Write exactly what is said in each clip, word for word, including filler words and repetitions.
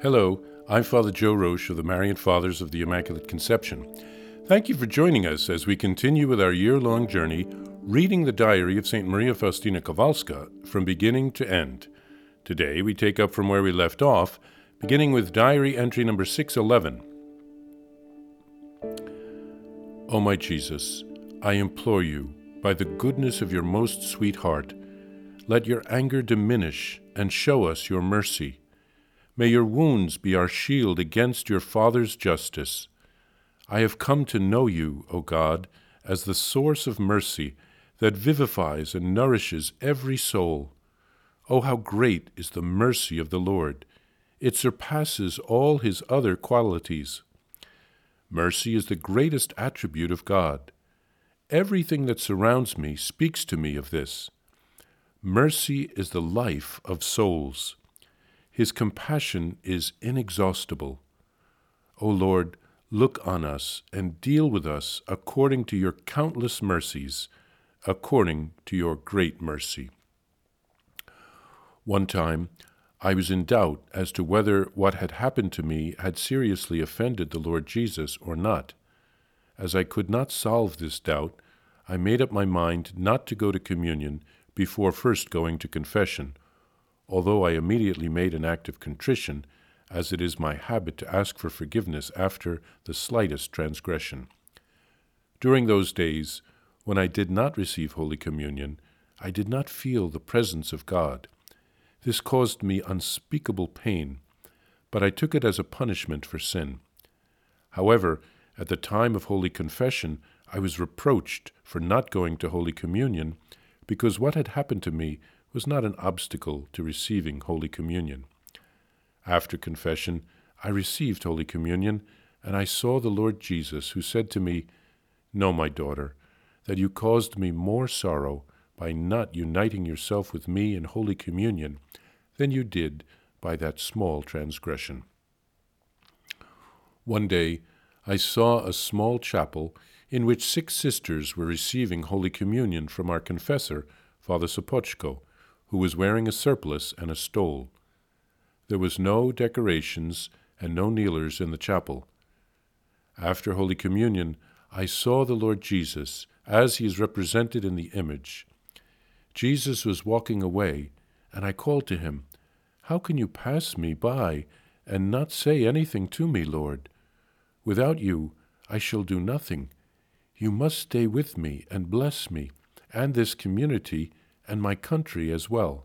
Hello, I'm Father Joe Roche of the Marian Fathers of the Immaculate Conception. Thank you for joining us as we continue with our year-long journey reading the diary of Saint Maria Faustina Kowalska from beginning to end. Today we take up from where we left off, beginning with diary entry number six eleven. O my Jesus, I implore you, by the goodness of your most sweet heart, let your anger diminish and show us your mercy. May your wounds be our shield against your Father's justice. I have come to know you, O God, as the source of mercy that vivifies and nourishes every soul. O how great is the mercy of the Lord! It surpasses all his other qualities. Mercy is the greatest attribute of God. Everything that surrounds me speaks to me of this. Mercy is the life of souls. His compassion is inexhaustible. O Lord, look on us and deal with us according to your countless mercies, according to your great mercy. One time, I was in doubt as to whether what had happened to me had seriously offended the Lord Jesus or not. As I could not solve this doubt, I made up my mind not to go to communion before first going to confession, although I immediately made an act of contrition, as it is my habit to ask for forgiveness after the slightest transgression. During those days, when I did not receive Holy Communion, I did not feel the presence of God. This caused me unspeakable pain, but I took it as a punishment for sin. However, at the time of Holy Confession, I was reproached for not going to Holy Communion, because what had happened to me was not an obstacle to receiving Holy Communion. After confession, I received Holy Communion, and I saw the Lord Jesus, who said to me, "Know, my daughter, that you caused me more sorrow by not uniting yourself with me in Holy Communion than you did by that small transgression." One day, I saw a small chapel in which six sisters were receiving Holy Communion from our confessor, Father Sopoćko, who was wearing a surplice and a stole. There was no decorations and no kneelers in the chapel. After Holy Communion, I saw the Lord Jesus, as he is represented in the image. Jesus was walking away, and I called to him, "How can you pass me by and not say anything to me, Lord? Without you, I shall do nothing. You must stay with me and bless me, and this community, and my country as well."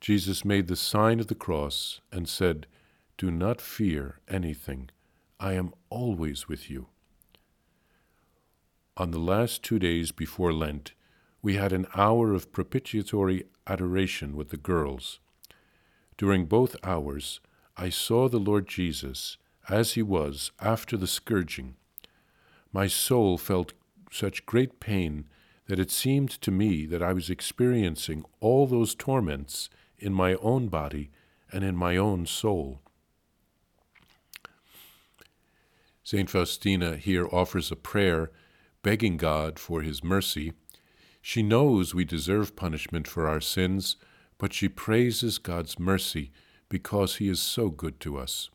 Jesus made the sign of the cross and said, "Do not fear anything. I am always with you." On the last two days before Lent, we had an hour of propitiatory adoration with the girls. During both hours, I saw the Lord Jesus as he was after the scourging. My soul felt such great pain that it seemed to me that I was experiencing all those torments in my own body and in my own soul. Saint Faustina here offers a prayer begging God for his mercy. She knows we deserve punishment for our sins, but she praises God's mercy because he is so good to us.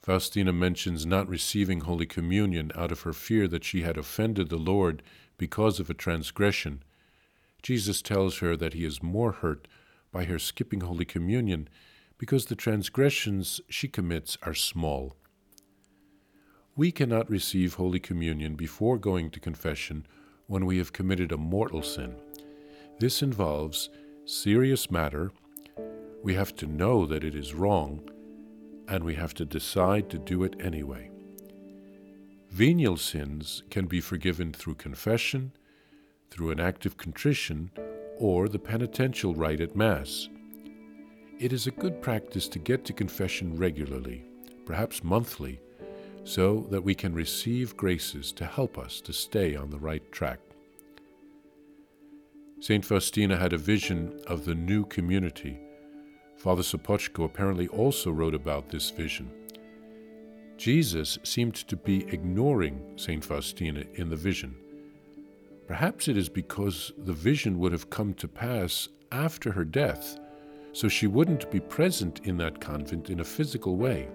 Faustina mentions not receiving Holy Communion out of her fear that she had offended the Lord because of a transgression. Jesus tells her that he is more hurt by her skipping Holy Communion because the transgressions she commits are small. We cannot receive Holy Communion before going to confession when we have committed a mortal sin. This involves serious matter. We have to know that it is wrong, and we have to decide to do it anyway. Venial sins can be forgiven through confession, through an act of contrition, or the penitential rite at Mass. It is a good practice to get to confession regularly, perhaps monthly, so that we can receive graces to help us to stay on the right track. Saint Faustina had a vision of the new community. Father Sopoćko apparently also wrote about this vision. Jesus seemed to be ignoring Saint Faustina in the vision. Perhaps it is because the vision would have come to pass after her death, so she wouldn't be present in that convent in a physical way.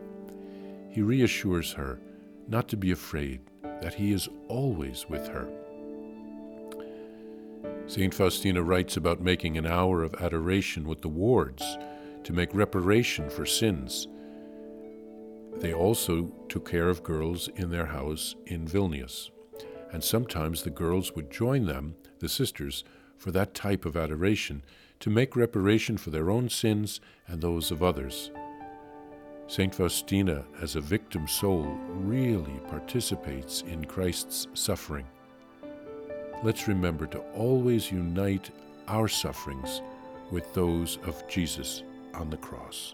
He reassures her not to be afraid, that he is always with her. Saint Faustina writes about making an hour of adoration with the wards to make reparation for sins. They also took care of girls in their house in Vilnius, and sometimes the girls would join them, the sisters, for that type of adoration, to make reparation for their own sins and those of others. Saint Faustina, as a victim soul, really participates in Christ's suffering. Let's remember to always unite our sufferings with those of Jesus on the cross.